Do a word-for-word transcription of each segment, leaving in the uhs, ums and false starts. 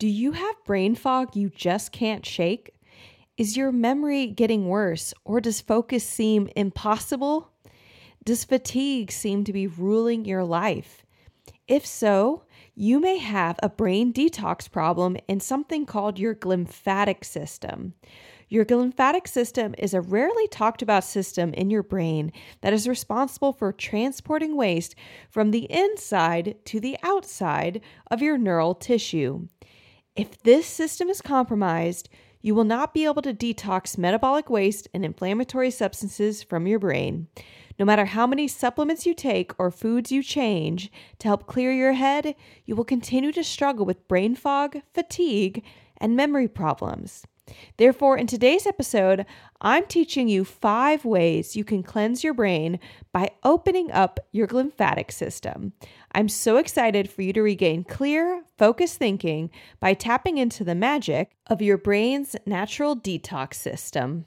Do you have brain fog you just can't shake? Is your memory getting worse, or does focus seem impossible? Does fatigue seem to be ruling your life? If so, you may have a brain detox problem in something called your glymphatic system. Your glymphatic system is a rarely talked about system in your brain that is responsible for transporting waste from the inside to the outside of your neural tissue. If this system is compromised, you will not be able to detox metabolic waste and inflammatory substances from your brain. No matter how many supplements you take or foods you change to help clear your head, you will continue to struggle with brain fog, fatigue, and memory problems. Therefore, in today's episode, I'm teaching you five ways you can cleanse your brain by opening up your glymphatic system. I'm so excited for you to regain clear, focused thinking by tapping into the magic of your brain's natural detox system.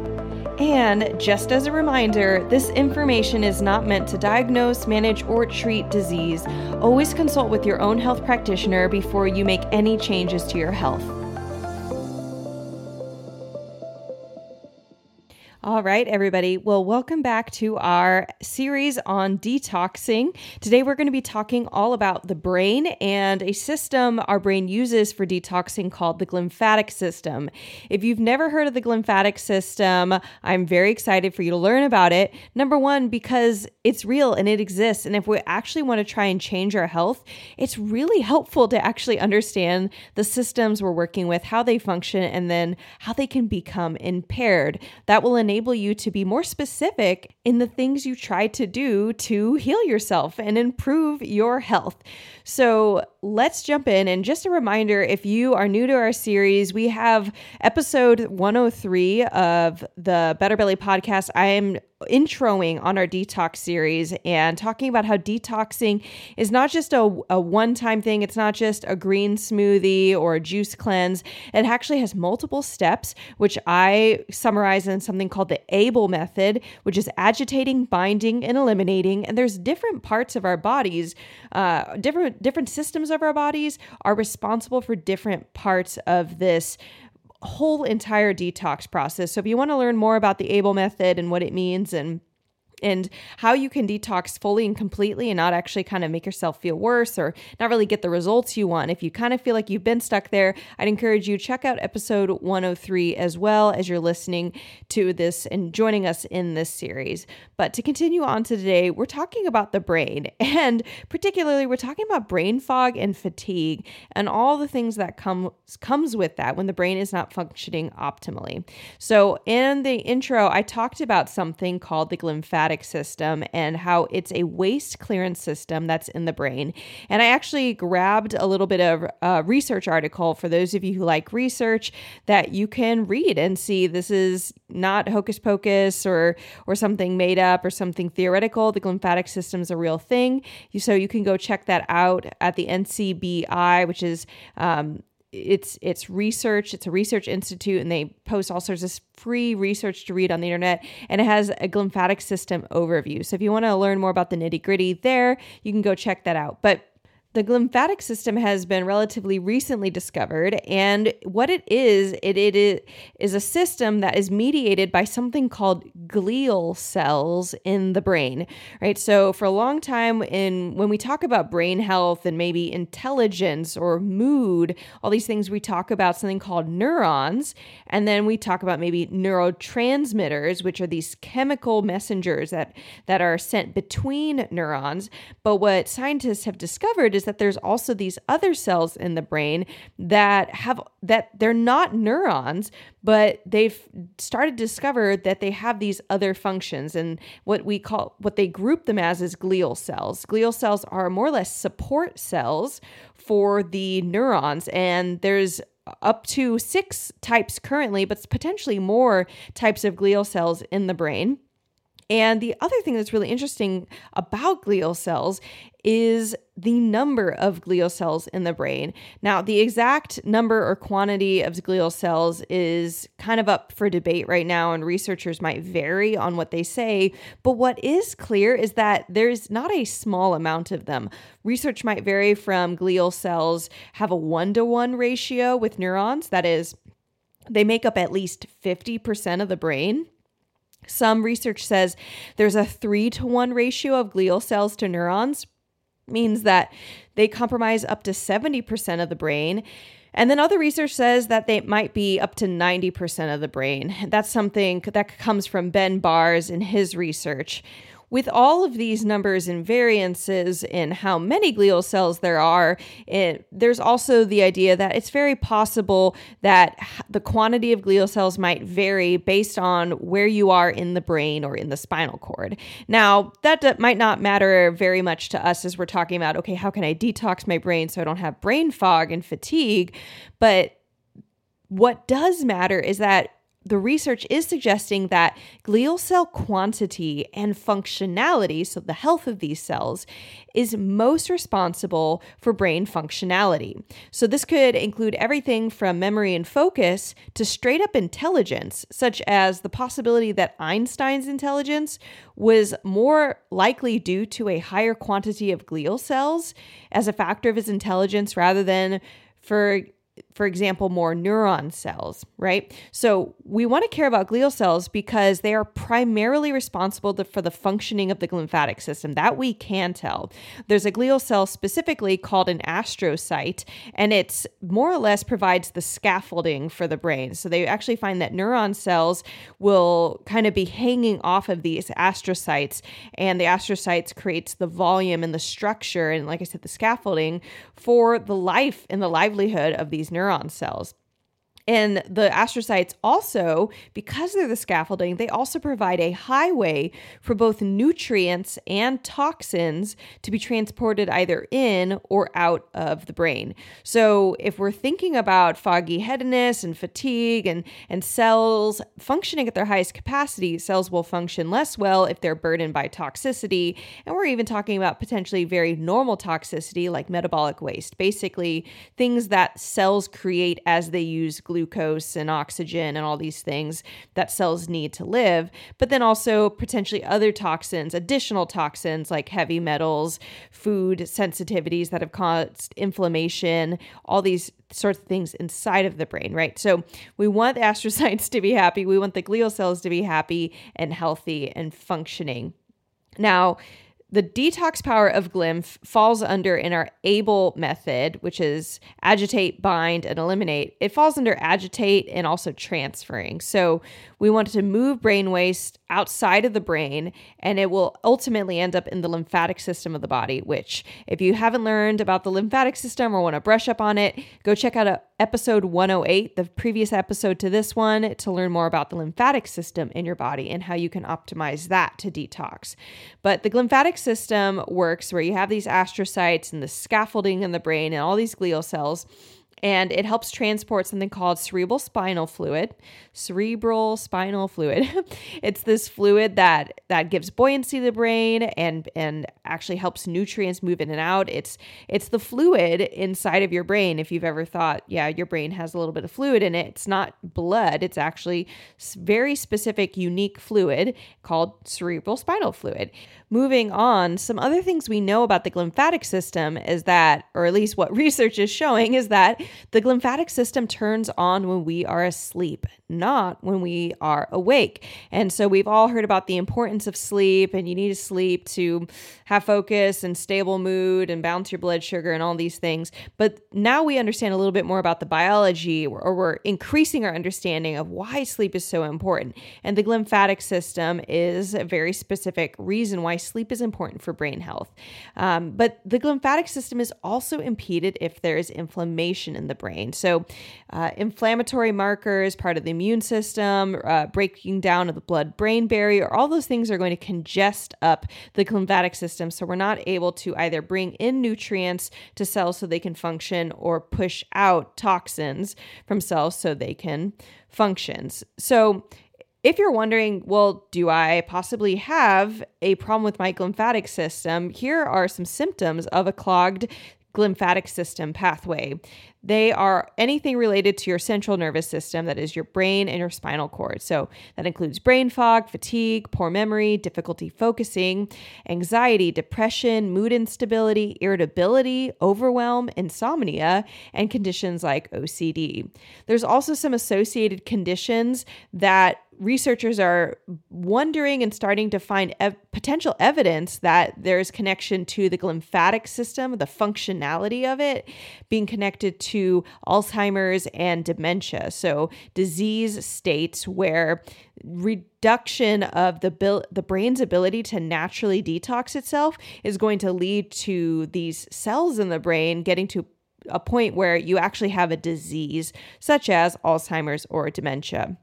And just as a reminder, this information is not meant to diagnose, manage, or treat disease. Always consult with your own health practitioner before you make any changes to your health. All right, everybody. Well, welcome back to our series on detoxing. Today, we're going to be talking all about the brain and a system our brain uses for detoxing called the glymphatic system. If you've never heard of the glymphatic system, I'm very excited for you to learn about it. Number one, because it's real and it exists. And if we actually want to try and change our health, it's really helpful to actually understand the systems we're working with, how they function, and then how they can become impaired. That will enable enable you to be more specific in the things you try to do to heal yourself and improve your health. So let's jump in. And just a reminder, if you are new to our series, we have episode one oh three of the Better Belly Podcast. I am introing on our detox series and talking about how detoxing is not just a, a one-time thing. It's not just a green smoothie or a juice cleanse. It actually has multiple steps, which I summarize in something called the ABLE method, which is agitating, binding, and eliminating. And there's different parts of our bodies, uh, different different systems of our bodies are responsible for different parts of this whole entire detox process. So if you want to learn more about the ABLE method and what it means and and how you can detox fully and completely and not actually kind of make yourself feel worse or not really get the results you want. If you kind of feel like you've been stuck there, I'd encourage you to check out episode one oh three as well as you're listening to this and joining us in this series. But to continue on to today, we're talking about the brain, and particularly we're talking about brain fog and fatigue and all the things that comes comes with that when the brain is not functioning optimally. So in the intro, I talked about something called the glymphatic system and how it's a waste clearance system that's in the brain. And I actually grabbed a little bit of a research article for those of you who like research that you can read and see this is not hocus pocus or or something made up or something theoretical. The glymphatic system is a real thing. So you can go check that out at the N C B I, which is um, It's it's research. It's a research institute, and they post all sorts of free research to read on the internet. And it has a glymphatic system overview. So if you want to learn more about the nitty gritty there, you can go check that out. But The glymphatic system has been relatively recently discovered, and what it is, it, it is a system that is mediated by something called glial cells in the brain, right? So for a long time, in when we talk about brain health and maybe intelligence or mood, all these things, we talk about something called neurons, and then we talk about maybe neurotransmitters, which are these chemical messengers that, that are sent between neurons. But what scientists have discovered is is that there's also these other cells in the brain that have, that they're not neurons, but they've started to discover that they have these other functions, and what we call, what they group them as is glial cells. Glial cells are more or less support cells for the neurons, and there's up to six types currently, but potentially more types of glial cells in the brain. And the other thing that's really interesting about glial cells is the number of glial cells in the brain. Now, the exact number or quantity of glial cells is kind of up for debate right now, and researchers might vary on what they say. But what is clear is that there's not a small amount of them. Research might vary from glial cells have a one-to-one ratio with neurons. That is, they make up at least fifty percent of the brain. Some research says there's a three-to-one ratio of glial cells to neurons, means that they comprise up to seventy percent of the brain. And then other research says that they might be up to ninety percent of the brain. That's something that comes from Ben Bars in his research. With all of these numbers and variances in how many glial cells there are, it, there's also the idea that it's very possible that the quantity of glial cells might vary based on where you are in the brain or in the spinal cord. Now, that d- might not matter very much to us as we're talking about, okay, how can I detox my brain so I don't have brain fog and fatigue? But what does matter is that the research is suggesting that glial cell quantity and functionality, so the health of these cells, is most responsible for brain functionality. So this could include everything from memory and focus to straight up intelligence, such as the possibility that Einstein's intelligence was more likely due to a higher quantity of glial cells as a factor of his intelligence rather than, for For example, more neuron cells, right? So we want to care about glial cells because they are primarily responsible for the functioning of the glymphatic system. That we can tell. There's a glial cell specifically called an astrocyte, and it's more or less provides the scaffolding for the brain. So they actually find that neuron cells will kind of be hanging off of these astrocytes, and the astrocytes creates the volume and the structure and, like I said, the scaffolding for the life and the livelihood of these neuron cells. And the astrocytes also, because they're the scaffolding, they also provide a highway for both nutrients and toxins to be transported either in or out of the brain. So if we're thinking about foggy headedness and fatigue and, and cells functioning at their highest capacity, cells will function less well if they're burdened by toxicity. And we're even talking about potentially very normal toxicity like metabolic waste, basically things that cells create as they use glucose and oxygen and all these things that cells need to live, but then also potentially other toxins, additional toxins like heavy metals, food sensitivities that have caused inflammation, all these sorts of things inside of the brain, right? So we want the astrocytes to be happy. We want the glial cells to be happy and healthy and functioning. Now, the detox power of glymph falls under in our ABLE method, which is agitate, bind, and eliminate. It falls under agitate and also transferring. So we want to move brain waste outside of the brain, and it will ultimately end up in the lymphatic system of the body, which if you haven't learned about the lymphatic system or want to brush up on it, go check out a episode one oh eight, the previous episode to this one, to learn more about the lymphatic system in your body and how you can optimize that to detox. But the glymphatic system works where you have these astrocytes and the scaffolding in the brain and all these glial cells, And it helps transport something called cerebral spinal fluid. Cerebral spinal fluid. It's this fluid that, that gives buoyancy to the brain and, and actually helps nutrients move in and out. It's it's the fluid inside of your brain. If you've ever thought, yeah, your brain has a little bit of fluid in it, it's not blood. It's actually very specific, unique fluid called cerebral spinal fluid. Moving on, some other things we know about the glymphatic system is that, or at least what research is showing, is that the glymphatic system turns on when we are asleep, not when we are awake. And so we've all heard about the importance of sleep, and you need to sleep to have focus and stable mood and balance your blood sugar and all these things. But now we understand a little bit more about the biology, or we're increasing our understanding of why sleep is so important. And the glymphatic system is a very specific reason why sleep is important for brain health. Um, but the glymphatic system is also impeded if there is inflammation in the brain. So uh, inflammatory markers, part of the immune system, uh, breaking down of the blood-brain barrier, all those things are going to congest up the glymphatic system. So we're not able to either bring in nutrients to cells so they can function, or push out toxins from cells so they can function. So if you're wondering, well, do I possibly have a problem with my glymphatic system? Here are some symptoms of a clogged glymphatic system pathway. They are anything related to your central nervous system, that is your brain and your spinal cord. So that includes brain fog, fatigue, poor memory, difficulty focusing, anxiety, depression, mood instability, irritability, overwhelm, insomnia, and conditions like O C D. There's also some associated conditions that researchers are wondering and starting to find ev- potential evidence that there's connection to the glymphatic system, the functionality of it, being connected to Alzheimer's and dementia. So disease states where reduction of the bil- the brain's ability to naturally detox itself is going to lead to these cells in the brain getting to a point where you actually have a disease, such as Alzheimer's or dementia.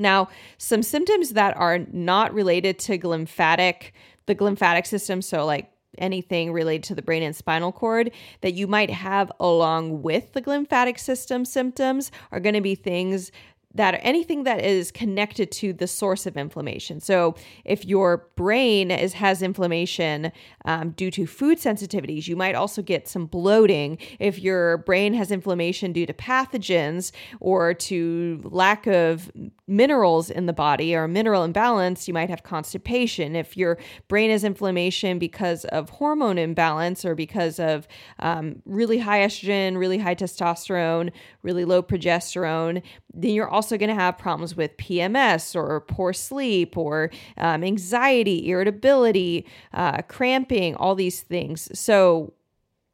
Now, some symptoms that are not related to glymphatic, the glymphatic system, so like anything related to the brain and spinal cord that you might have along with the glymphatic system symptoms, are going to be things that are anything that is connected to the source of inflammation. So if your brain is, has inflammation um, due to food sensitivities, you might also get some bloating. If your brain has inflammation due to pathogens or to lack of minerals in the body or mineral imbalance, you might have constipation. If your brain has inflammation because of hormone imbalance or because of um, really high estrogen, really high testosterone, really low progesterone, then you're also going to have problems with P M S or poor sleep or um, anxiety, irritability, uh, cramping, all these things. So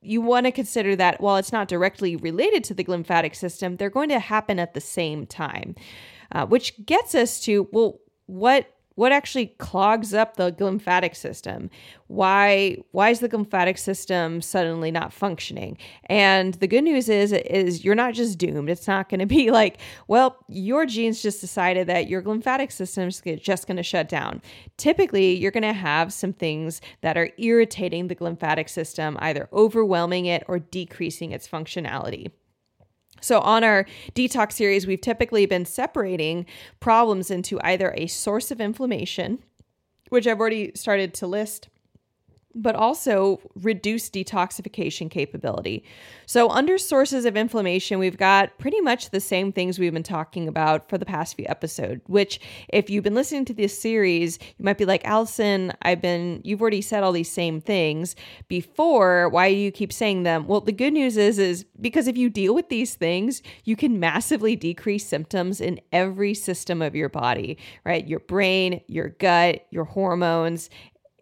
you want to consider that while it's not directly related to the glymphatic system, they're going to happen at the same time, uh, which gets us to, well, what What actually clogs up the glymphatic system? Why why is the glymphatic system suddenly not functioning? And the good news is, is you're not just doomed. It's not going to be like, well, your genes just decided that your glymphatic system is just going to shut down. Typically, you're going to have some things that are irritating the glymphatic system, either overwhelming it or decreasing its functionality. So on our detox series, we've typically been separating problems into either a source of inflammation, which I've already started to list, but also reduce detoxification capability. So under sources of inflammation, we've got pretty much the same things we've been talking about for the past few episodes, which if you've been listening to this series, you might be like, Allison, I've been, you've already said all these same things before. Why do you keep saying them? Well, the good news is, is because if you deal with these things, you can massively decrease symptoms in every system of your body, right? Your brain, your gut, your hormones,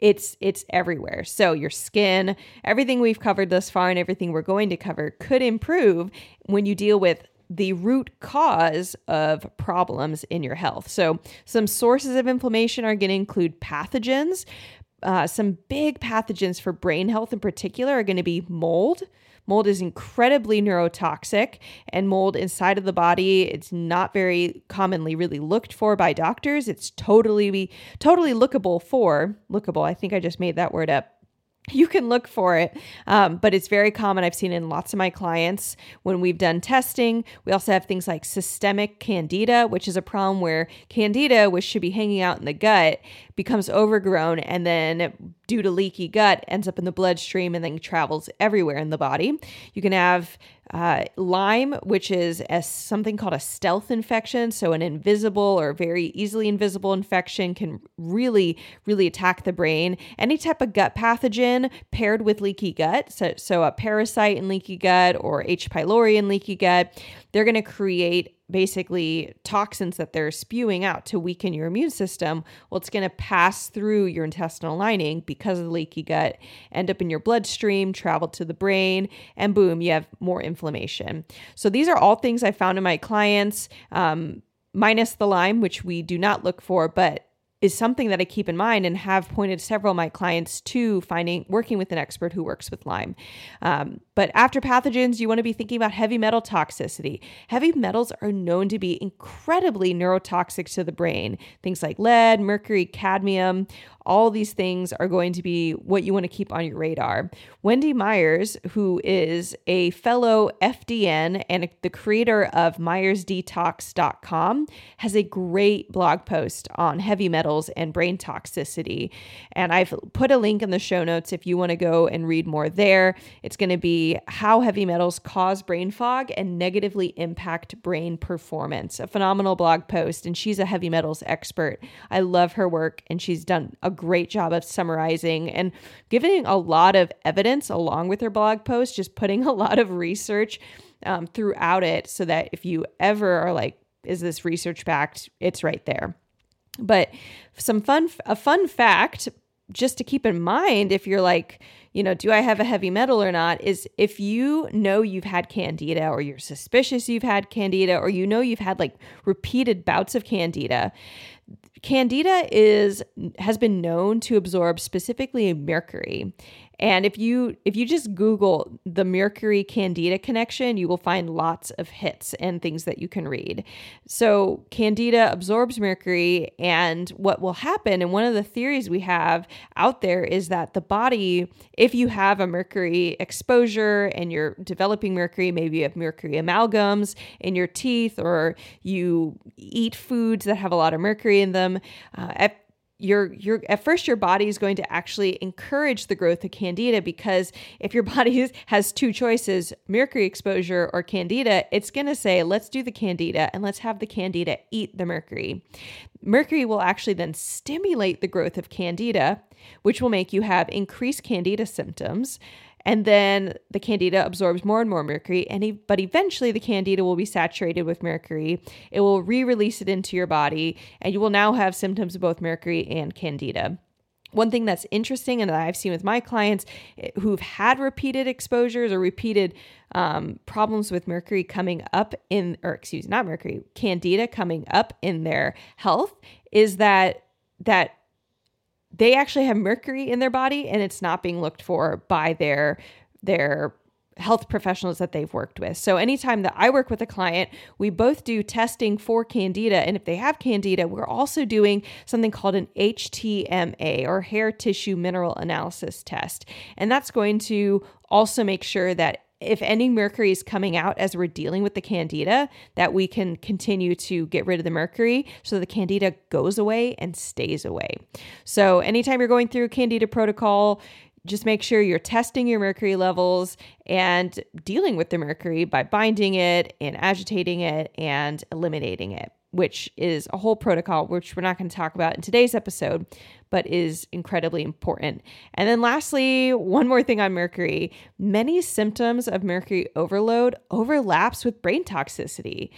It's it's everywhere. So your skin, everything we've covered thus far and everything we're going to cover could improve when you deal with the root cause of problems in your health. So some sources of inflammation are going to include pathogens. Uh, some big pathogens for brain health in particular are going to be mold. Mold is incredibly neurotoxic, and mold inside of the body, it's not very commonly really looked for by doctors. It's totally, totally lookable for, lookable, I think I just made that word up. You can look for it, um, but it's very common. I've seen in lots of my clients when we've done testing. We also have things like systemic candida, which is a problem where candida, which should be hanging out in the gut, becomes overgrown and then due to leaky gut ends up in the bloodstream and then travels everywhere in the body. You can have uh, Lyme, which is a, something called a stealth infection. So an invisible or very easily invisible infection can really, really attack the brain. Any type of gut pathogen paired with leaky gut, so, so a parasite in leaky gut or H. pylori in leaky gut, they're going to create basically toxins that they're spewing out to weaken your immune system. Well, it's going to pass through your intestinal lining because of the leaky gut, end up in your bloodstream, travel to the brain, and boom, you have more inflammation. So these are all things I found in my clients, um, minus the Lyme, which we do not look for, but is something that I keep in mind and have pointed several of my clients to finding, working with an expert who works with Lyme. Um, but after pathogens, you want to be thinking about heavy metal toxicity. Heavy metals are known to be incredibly neurotoxic to the brain. Things like lead, mercury, cadmium, all these things are going to be what you want to keep on your radar. Wendy Myers, who is a fellow F D N and the creator of Myers Detox dot com, has a great blog post on heavy metals and brain toxicity. And I've put a link in the show notes if you want to go and read more there. It's going to be how heavy metals cause brain fog and negatively impact brain performance. A phenomenal blog post, and she's a heavy metals expert. I love her work, and she's done a great job of summarizing and giving a lot of evidence along with her blog post, just putting a lot of research um, throughout it so that if you ever are like, is this research backed? It's right there. But some fun, a fun fact just to keep in mind if you're like, you know, do I have a heavy metal or not, is if you know you've had candida or you're suspicious you've had candida or you know you've had like repeated bouts of candida, Candida is has been known to absorb specifically mercury. And if you if you just Google the mercury candida connection, you will find lots of hits and things that you can read. So candida absorbs mercury, and what will happen, and one of the theories we have out there is that the body, if you have a mercury exposure and you're developing mercury, maybe you have mercury amalgams in your teeth or you eat foods that have a lot of mercury in them, uh, at Your, your, at first, your body is going to actually encourage the growth of candida, because if your body has two choices, mercury exposure or candida, it's going to say, let's do the candida and let's have the candida eat the mercury. Mercury will actually then stimulate the growth of candida, which will make you have increased candida symptoms. And then the candida absorbs more and more mercury, and but eventually the candida will be saturated with mercury. It will re-release it into your body, and you will now have symptoms of both mercury and candida. One thing that's interesting and that I've seen with my clients who've had repeated exposures or repeated um, problems with mercury coming up in, or excuse me, not mercury, candida coming up in their health is that that. They actually have mercury in their body and it's not being looked for by their their health professionals that they've worked with. So anytime that I work with a client, we both do testing for candida. And if they have candida, we're also doing something called an H T M A or hair tissue mineral analysis test. And that's going to also make sure that if any mercury is coming out as we're dealing with the candida, that we can continue to get rid of the mercury so the candida goes away and stays away. So anytime you're going through a candida protocol, just make sure you're testing your mercury levels and dealing with the mercury by binding it and agitating it and eliminating it, which is a whole protocol, which we're not going to talk about in today's episode, but is incredibly important. And then lastly, one more thing on mercury. Many symptoms of mercury overload overlaps with brain toxicity,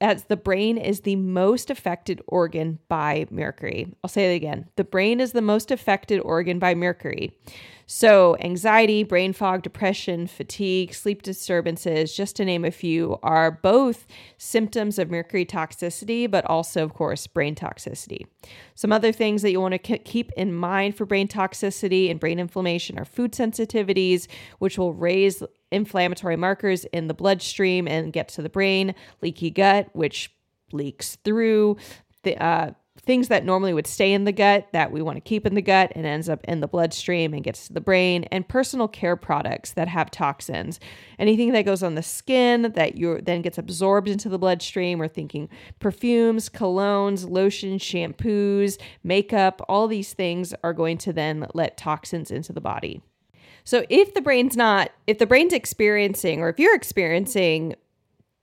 as the brain is the most affected organ by mercury. I'll say it again. The brain is the most affected organ by mercury. So anxiety, brain fog, depression, fatigue, sleep disturbances, just to name a few, are both symptoms of mercury toxicity, but also, of course, brain toxicity. Some other things that you want to keep in mind for brain toxicity and brain inflammation are food sensitivities, which will raise inflammatory markers in the bloodstream and get to the brain, leaky gut, which leaks through the uh, things that normally would stay in the gut that we want to keep in the gut and ends up in the bloodstream and gets to the brain, and personal care products that have toxins. Anything that goes on the skin that you then gets absorbed into the bloodstream. We're thinking perfumes, colognes, lotions, shampoos, makeup, all these things are going to then let toxins into the body. So if the brain's not, if the brain's experiencing, or if you're experiencing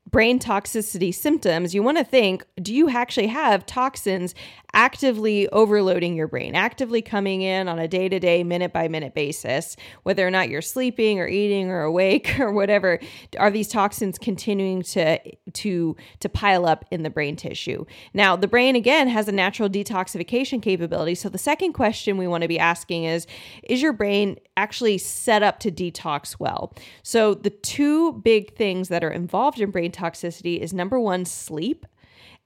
brain toxicity symptoms, you want to think, do you actually have toxins actively overloading your brain, actively coming in on a day-to-day, minute-by-minute basis, whether or not you're sleeping or eating or awake or whatever? Are these toxins continuing to to to pile up in the brain tissue? Now, the brain, again, has a natural detoxification capability. So the second question we want to be asking is, is your brain actually set up to detox well? So the two big things that are involved in brain toxicity is, number one, sleep,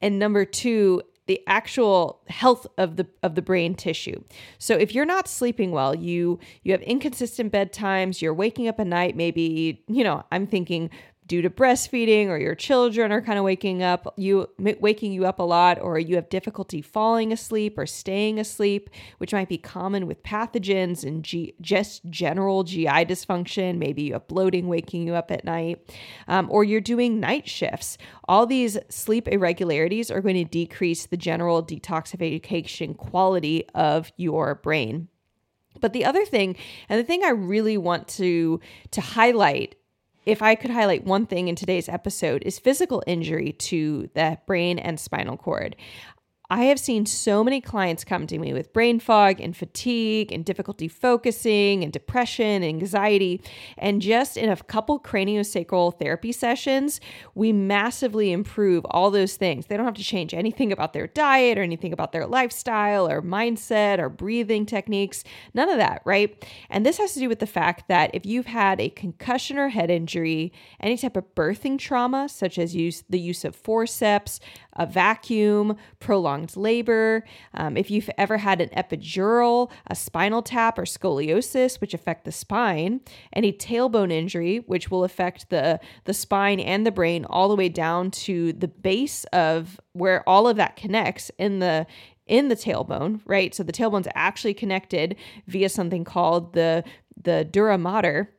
and number two, the actual health of the of the brain tissue. So if you're not sleeping well, you you have inconsistent bedtimes, you're waking up at night, maybe, you know, I'm thinking due to breastfeeding, or your children are kind of waking up, you waking you up a lot, or you have difficulty falling asleep or staying asleep, which might be common with pathogens and G, just general G I dysfunction. Maybe you have bloating waking you up at night, um, or you're doing night shifts. All these sleep irregularities are going to decrease the general detoxification quality of your brain. But the other thing, and the thing I really want to to highlight, if I could highlight one thing in today's episode, is physical injury to the brain and spinal cord. I have seen so many clients come to me with brain fog and fatigue and difficulty focusing and depression and anxiety. And just in a couple craniosacral therapy sessions, we massively improve all those things. They don't have to change anything about their diet or anything about their lifestyle or mindset or breathing techniques, none of that, right? And this has to do with the fact that if you've had a concussion or head injury, any type of birthing trauma, such as use the use of forceps, a vacuum, prolonged labor, um, if you've ever had an epidural, a spinal tap or scoliosis, which affect the spine, any tailbone injury, which will affect the, the spine and the brain all the way down to the base of where all of that connects in the in the tailbone, right? So the tailbone's actually connected via something called the, the dura mater,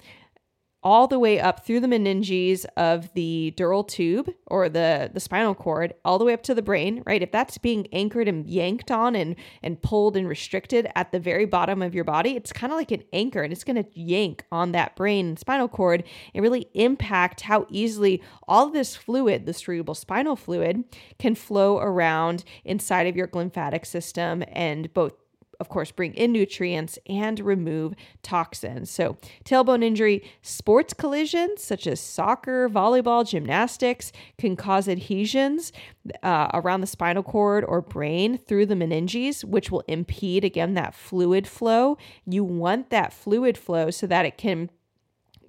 all the way up through the meninges of the dural tube or the, the spinal cord, all the way up to the brain, right? If that's being anchored and yanked on and, and pulled and restricted at the very bottom of your body, it's kind of like an anchor, and it's going to yank on that brain and spinal cord and really impact how easily all this fluid, the cerebral spinal fluid, can flow around inside of your glymphatic system and both, of course, bring in nutrients and remove toxins. So tailbone injury, sports collisions such as soccer, volleyball, gymnastics can cause adhesions uh, around the spinal cord or brain through the meninges, which will impede, again, that fluid flow. You want that fluid flow so that it can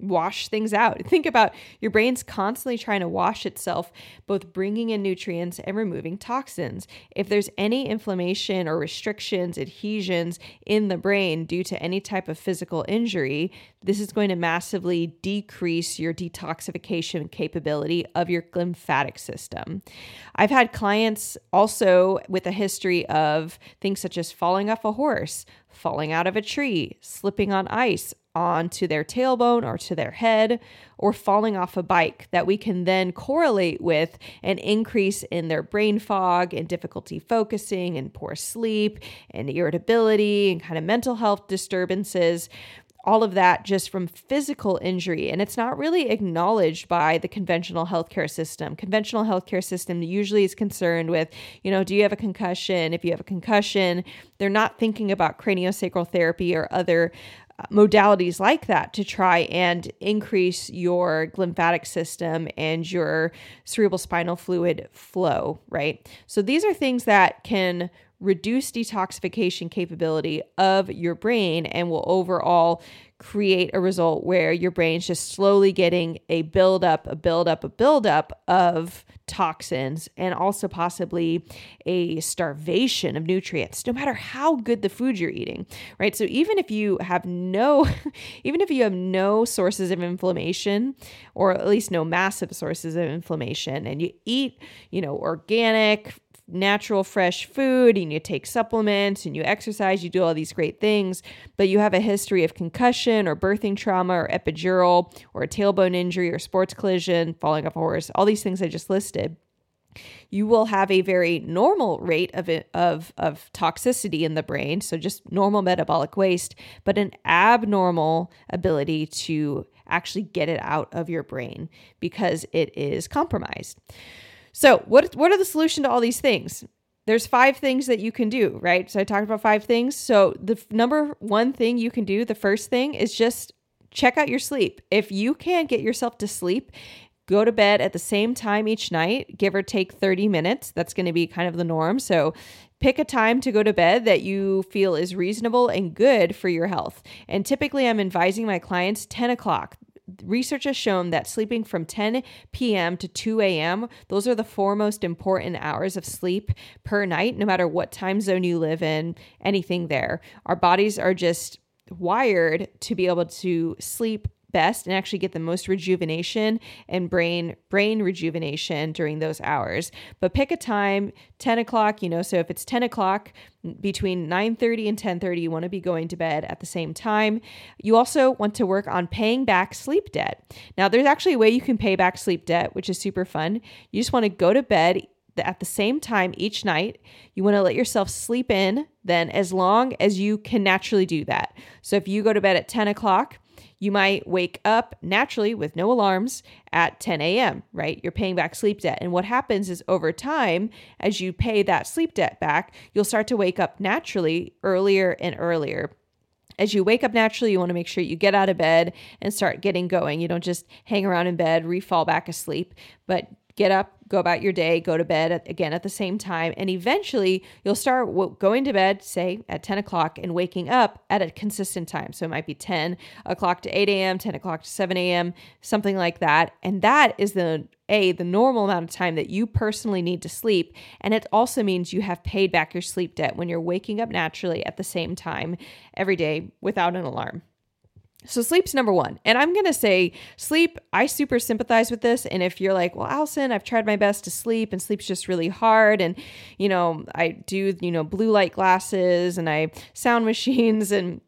wash things out. Think about your brain's constantly trying to wash itself, both bringing in nutrients and removing toxins. If there's any inflammation or restrictions, adhesions in the brain due to any type of physical injury, this is going to massively decrease your detoxification capability of your glymphatic system. I've had clients also with a history of things such as falling off a horse, falling out of a tree, slipping on ice, onto their tailbone or to their head, or falling off a bike, that we can then correlate with an increase in their brain fog and difficulty focusing and poor sleep and irritability and kind of mental health disturbances, all of that just from physical injury. And it's not really acknowledged by the conventional healthcare system. Conventional healthcare system usually is concerned with, you know, do you have a concussion? If you have a concussion, they're not thinking about craniosacral therapy or other modalities like that to try and increase your glymphatic system and your cerebral spinal fluid flow, right? So these are things that can reduce detoxification capability of your brain and will overall create a result where your brain's just slowly getting a buildup, a buildup, a buildup of toxins, and also possibly a starvation of nutrients, no matter how good the food you're eating, right? So even if you have no, even if you have no sources of inflammation, or at least no massive sources of inflammation, and you eat, you know, organic natural fresh food and you take supplements and you exercise, you do all these great things, but you have a history of concussion or birthing trauma or epidural or a tailbone injury or sports collision, falling off a horse, all these things I just listed, you will have a very normal rate of, of, of toxicity in the brain, so just normal metabolic waste, but an abnormal ability to actually get it out of your brain because it is compromised. So what, what are the solution to all these things? There's five things that you can do, right? So I talked about five things. So the f- number one thing you can do, the first thing is just check out your sleep. If you can't get yourself to sleep, go to bed at the same time each night, give or take thirty minutes. That's going to be kind of the norm. So pick a time to go to bed that you feel is reasonable and good for your health. And typically I'm advising my clients ten o'clock. Research has shown that sleeping from ten p.m. to two a.m., those are the four most important hours of sleep per night, no matter what time zone you live in, anything there. Our bodies are just wired to be able to sleep best and actually get the most rejuvenation and brain brain rejuvenation during those hours. But pick a time, ten o'clock, you know, so if it's ten o'clock, between nine thirty and ten thirty, you want to be going to bed at the same time. You also want to work on paying back sleep debt. Now, there's actually a way you can pay back sleep debt, which is super fun. You just want to go to bed at the same time each night. You want to let yourself sleep in then as long as you can naturally do that. So if you go to bed at ten o'clock, you might wake up naturally with no alarms at ten a.m., right? You're paying back sleep debt. And what happens is over time, as you pay that sleep debt back, you'll start to wake up naturally earlier and earlier. As you wake up naturally, you want to make sure you get out of bed and start getting going. You don't just hang around in bed, re-fall back asleep, but get up, go about your day, go to bed at, again at the same time. And eventually you'll start w- going to bed, say at ten o'clock and waking up at a consistent time. So it might be ten o'clock to eight a.m., ten o'clock to seven a.m., something like that. And that is the, A, the normal amount of time that you personally need to sleep. And it also means you have paid back your sleep debt when you're waking up naturally at the same time every day without an alarm. So sleep's number one. And I'm going to say sleep, I super sympathize with this. And if you're like, well, Allison, I've tried my best to sleep and sleep's just really hard. And, you know, I do, you know, blue light glasses and I sound machines and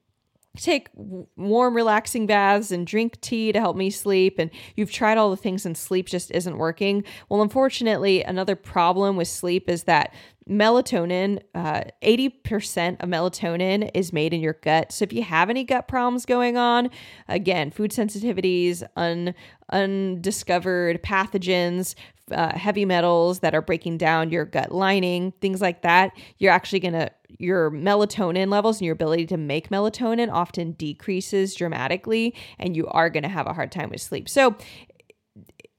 take warm, relaxing baths and drink tea to help me sleep. And you've tried all the things and sleep just isn't working. Well, unfortunately, another problem with sleep is that melatonin, uh, eighty percent of melatonin is made in your gut. So if you have any gut problems going on, again, food sensitivities, un, undiscovered pathogens, uh, heavy metals that are breaking down your gut lining, things like that, you're actually going to, your melatonin levels and your ability to make melatonin often decreases dramatically, and you are going to have a hard time with sleep. So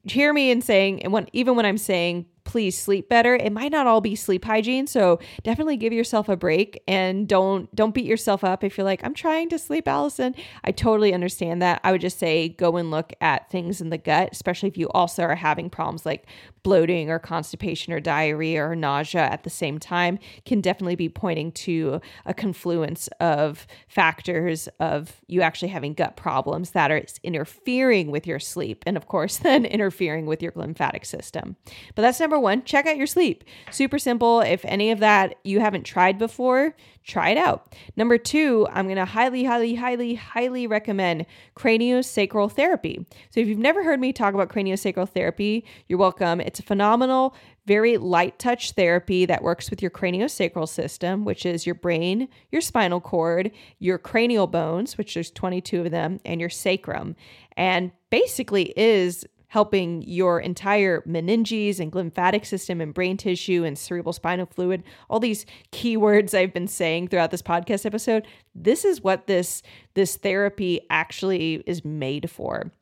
hear me in saying, and when, even when I'm saying, please sleep better, it might not all be sleep hygiene. So definitely give yourself a break and don't, don't beat yourself up. If you're like, I'm trying to sleep, Allison, I totally understand that. I would just say, go and look at things in the gut, especially if you also are having problems like bloating or constipation or diarrhea or nausea at the same time, can definitely be pointing to a confluence of factors of you actually having gut problems that are interfering with your sleep. And of course, then interfering with your lymphatic system. But that's number one, check out your sleep. Super simple. If any of that you haven't tried before, try it out. Number two, I'm going to highly, highly, highly, highly recommend craniosacral therapy. So if you've never heard me talk about craniosacral therapy, you're welcome. It's a phenomenal, very light touch therapy that works with your craniosacral system, which is your brain, your spinal cord, your cranial bones, which there's twenty-two of them, and your sacrum. And basically is helping your entire meninges and glymphatic system and brain tissue and cerebral spinal fluid, all these keywords I've been saying throughout this podcast episode. This is what this, this therapy actually is made for.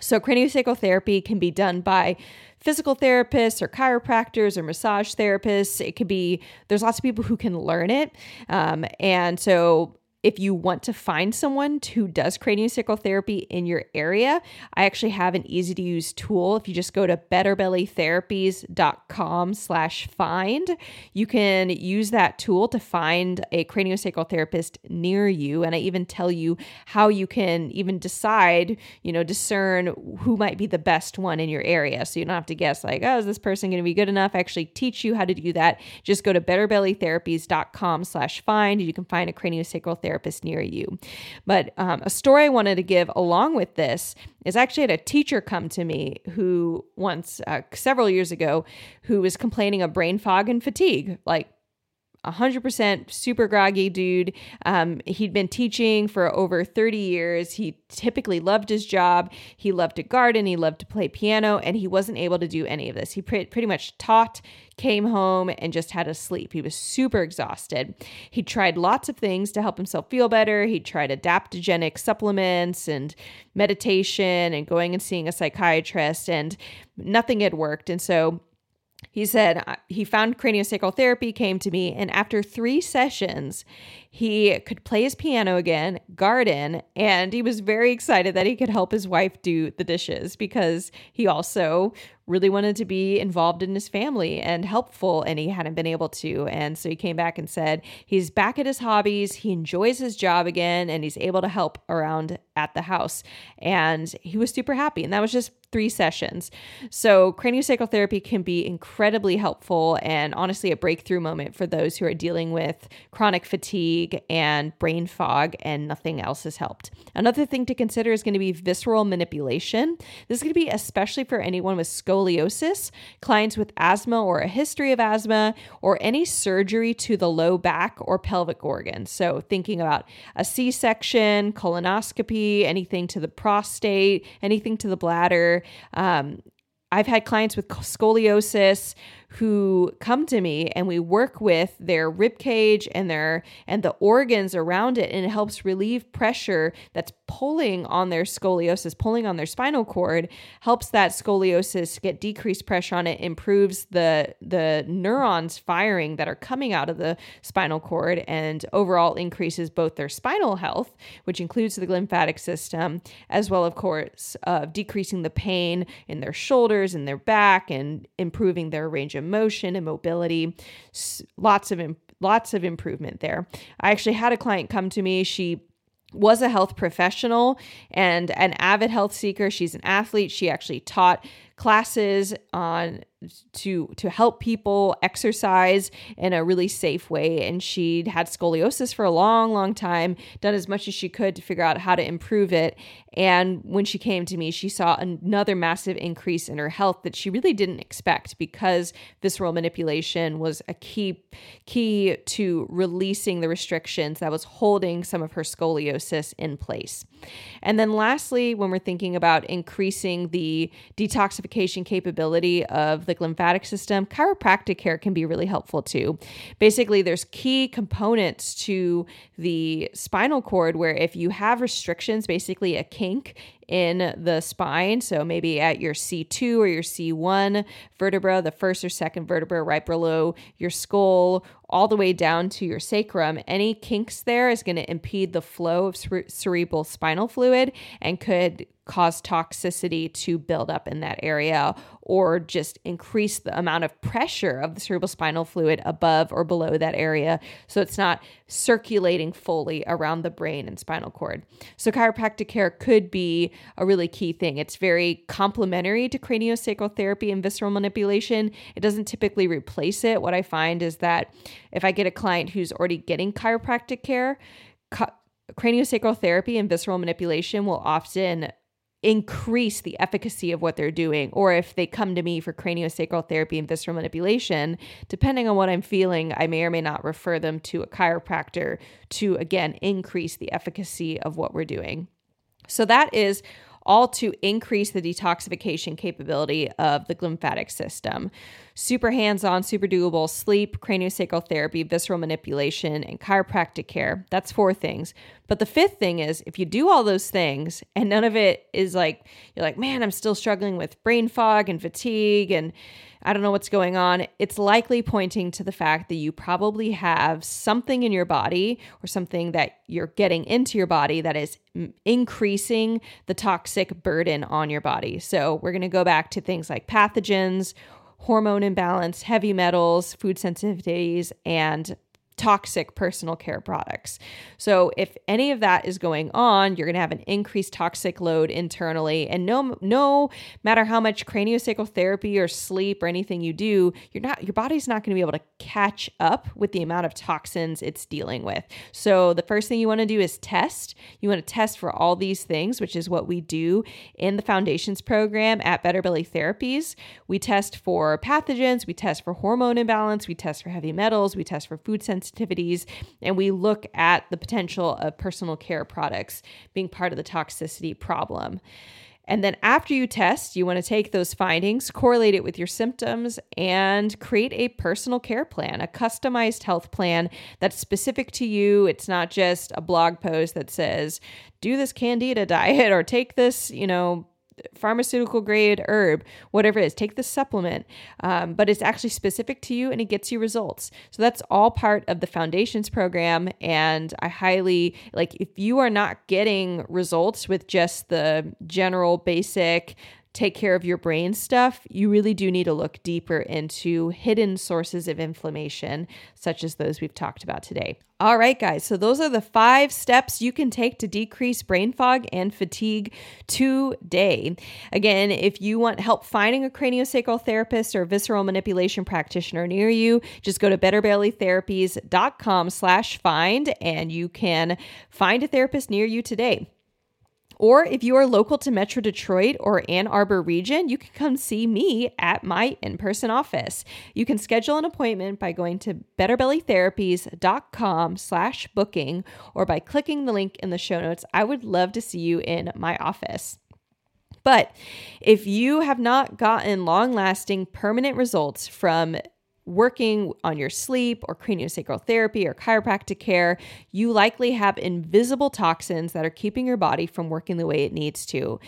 So craniosacral therapy can be done by physical therapists or chiropractors or massage therapists. It could be, there's lots of people who can learn it. Um, and so If you want to find someone who does craniosacral therapy in your area, I actually have an easy to use tool. If you just go to better belly therapies dot com slash find, you can use that tool to find a craniosacral therapist near you. And I even tell you how you can even decide, you know, discern who might be the best one in your area. So you don't have to guess like, oh, is this person going to be good enough? I actually teach you how to do that. Just go to better belly therapies dot com slash find. You can find a craniosacral therapist near you. But um, a story I wanted to give along with this is I actually had a teacher come to me who once, uh, several years ago, who was complaining of brain fog and fatigue, like one hundred percent super groggy dude. Um, he'd been teaching for over thirty years. He typically loved his job. He loved to garden. He loved to play piano, and he wasn't able to do any of this. He pre- pretty much taught, came home, and just had to sleep. He was super exhausted. He tried lots of things to help himself feel better. He tried adaptogenic supplements and meditation and going and seeing a psychiatrist, and nothing had worked. And so he said he found craniosacral therapy, came to me, and after three sessions, he could play his piano again, garden, and he was very excited that he could help his wife do the dishes because he also really wanted to be involved in his family and helpful, and he hadn't been able to. And so he came back and said he's back at his hobbies, he enjoys his job again, and he's able to help around at the house. And he was super happy, and that was just three sessions. So craniosacral therapy can be incredibly helpful and honestly a breakthrough moment for those who are dealing with chronic fatigue and brain fog and nothing else has helped. Another thing to consider is going to be visceral manipulation. This is going to be especially for anyone with scoliosis, clients with asthma or a history of asthma, or any surgery to the low back or pelvic organ. So thinking about a C-section, colonoscopy, anything to the prostate, anything to the bladder. Um, I've had clients with scoliosis who come to me and we work with their rib cage and their and the organs around it, and it helps relieve pressure that's pulling on their scoliosis, pulling on their spinal cord, helps that scoliosis get decreased pressure on it, improves the the neurons firing that are coming out of the spinal cord, and overall increases both their spinal health, which includes the glymphatic system, as well, of course, uh, decreasing the pain in their shoulders and their back and improving their range of motion and mobility. Lots of lots of improvement there. I actually had a client come to me. She was a health professional and an avid health seeker. She's an athlete. She actually taught classes on to to help people exercise in a really safe way. And she'd had scoliosis for a long, long time, done as much as she could to figure out how to improve it. And when she came to me, she saw another massive increase in her health that she really didn't expect, because visceral manipulation was a key key to releasing the restrictions that was holding some of her scoliosis in place. And then lastly, when we're thinking about increasing the detoxification capability of the the lymphatic system, chiropractic care can be really helpful too. Basically, there's key components to the spinal cord where if you have restrictions, basically a kink in the spine, so maybe at your C two or your C one vertebra, the first or second vertebra right below your skull, all the way down to your sacrum, any kinks there is going to impede the flow of cere- cerebral spinal fluid and could cause toxicity to build up in that area, or just increase the amount of pressure of the cerebral spinal fluid above or below that area, so it's not circulating fully around the brain and spinal cord. So chiropractic care could be a really key thing. It's very complementary to craniosacral therapy and visceral manipulation. It doesn't typically replace it. What I find is that if I get a client who's already getting chiropractic care, ca- craniosacral therapy and visceral manipulation will often increase the efficacy of what they're doing. Or if they come to me for craniosacral therapy and visceral manipulation, depending on what I'm feeling, I may or may not refer them to a chiropractor to, again, increase the efficacy of what we're doing. So that is all to increase the detoxification capability of the glymphatic system. Super hands-on, super doable: sleep, craniosacral therapy, visceral manipulation, and chiropractic care. That's four things. But the fifth thing is, if you do all those things and none of it is like, you're like, man, I'm still struggling with brain fog and fatigue and I don't know what's going on, it's likely pointing to the fact that you probably have something in your body or something that you're getting into your body that is increasing the toxic burden on your body. So we're going to go back to things like pathogens, hormone imbalance, heavy metals, food sensitivities, and toxic personal care products. So if any of that is going on, you're going to have an increased toxic load internally. And no, no matter how much craniosacral therapy or sleep or anything you do, you're not, your body's not going to be able to catch up with the amount of toxins it's dealing with. So the first thing you want to do is test. You want to test for all these things, which is what we do in the Foundations program at Better Belly Therapies. We test for pathogens, we test for hormone imbalance, we test for heavy metals, we test for food sensitivities, Sensitivities, and we look at the potential of personal care products being part of the toxicity problem. And then after you test, you want to take those findings, correlate it with your symptoms, and create a personal care plan, a customized health plan that's specific to you. It's not just a blog post that says, do this candida diet or take this, you know, pharmaceutical grade herb, whatever it is, take the supplement, um, but it's actually specific to you and it gets you results. So that's all part of the Foundations program. And I highly, like, if you are not getting results with just the general basic take care of your brain stuff, you really do need to look deeper into hidden sources of inflammation, such as those we've talked about today. All right, guys. So those are the five steps you can take to decrease brain fog and fatigue today. Again, if you want help finding a craniosacral therapist or visceral manipulation practitioner near you, just go to better belly therapies dot com slash find and you can find a therapist near you today. Or if you are local to Metro Detroit or Ann Arbor region, you can come see me at my in-person office. You can schedule an appointment by going to better belly therapies dot com slash booking or by clicking the link in the show notes. I would love to see you in my office. But if you have not gotten long-lasting permanent results from working on your sleep or craniosacral therapy or chiropractic care, you likely have invisible toxins that are keeping your body from working the way it needs to.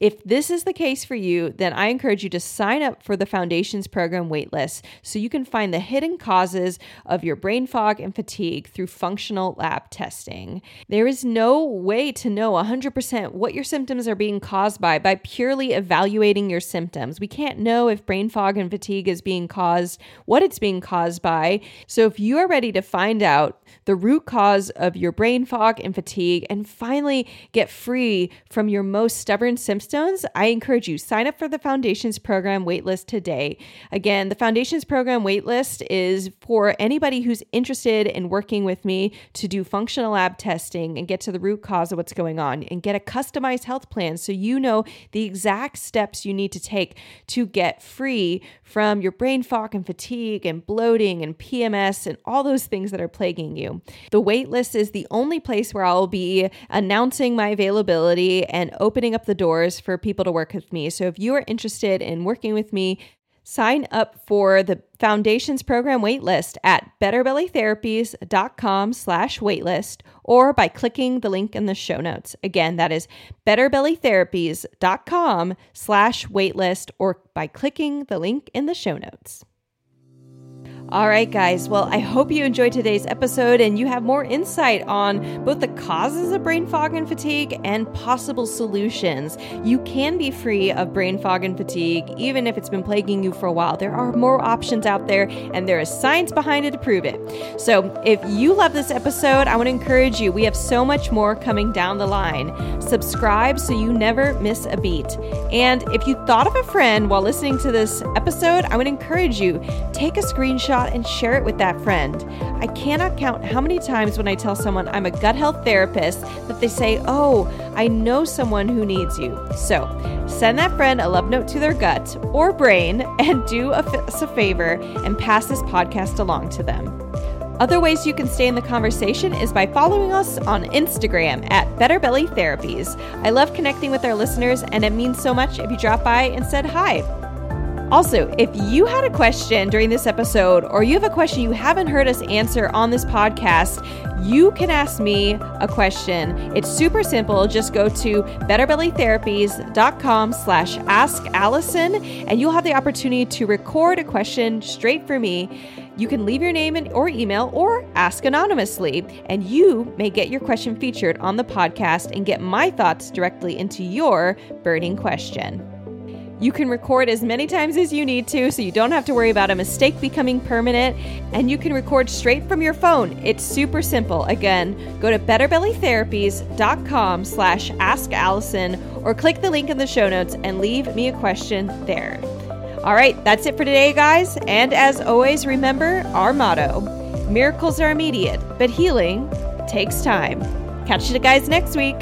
If this is the case for you, then I encourage you to sign up for the Foundations Program waitlist so you can find the hidden causes of your brain fog and fatigue through functional lab testing. There is no way to know one hundred percent what your symptoms are being caused by by purely evaluating your symptoms. We can't know if brain fog and fatigue is being caused, what it's being caused by. So if you are ready to find out the root cause of your brain fog and fatigue and finally get free from your most stubborn symptoms, I encourage you, sign up for the Foundations Program waitlist today. Again, the Foundations Program waitlist is for anybody who's interested in working with me to do functional lab testing and get to the root cause of what's going on and get a customized health plan so you know the exact steps you need to take to get free from your brain fog and fatigue and bloating and P M S and all those things that are plaguing you. The waitlist is the only place where I'll be announcing my availability and opening up the doors for people to work with me. So if you are interested in working with me, sign up for the Foundations Program waitlist at better belly therapies dot com slash waitlist or by clicking the link in the show notes. Again, that is better belly therapies dot com slash waitlist or by clicking the link in the show notes. All right, guys. Well, I hope you enjoyed today's episode and you have more insight on both the causes of brain fog and fatigue and possible solutions. You can be free of brain fog and fatigue, even if it's been plaguing you for a while. There are more options out there and there is science behind it to prove it. So if you love this episode, I want to encourage you. We have so much more coming down the line. Subscribe so you never miss a beat. And if you thought of a friend while listening to this episode, I would encourage you, take a screenshot and share it with that friend. I cannot count how many times when I tell someone I'm a gut health therapist that they say, oh, I know someone who needs you. So send that friend a love note to their gut or brain and do us a favor and pass this podcast along to them. Other ways you can stay in the conversation is by following us on Instagram at Better Belly Therapies. I love connecting with our listeners and it means so much if you drop by and said hi. Also, if you had a question during this episode or you have a question you haven't heard us answer on this podcast, you can ask me a question. It's super simple. Just go to betterbellytherapies.com slash ask Allison and you'll have the opportunity to record a question straight for me. You can leave your name and or email or ask anonymously, and you may get your question featured on the podcast and get my thoughts directly into your burning question. You can record as many times as you need to, so you don't have to worry about a mistake becoming permanent, and you can record straight from your phone. It's super simple. Again, go to betterbellytherapies.com slash ask Allison or click the link in the show notes and leave me a question there. All right, that's it for today, guys. And as always, remember our motto, miracles are immediate, but healing takes time. Catch you guys next week.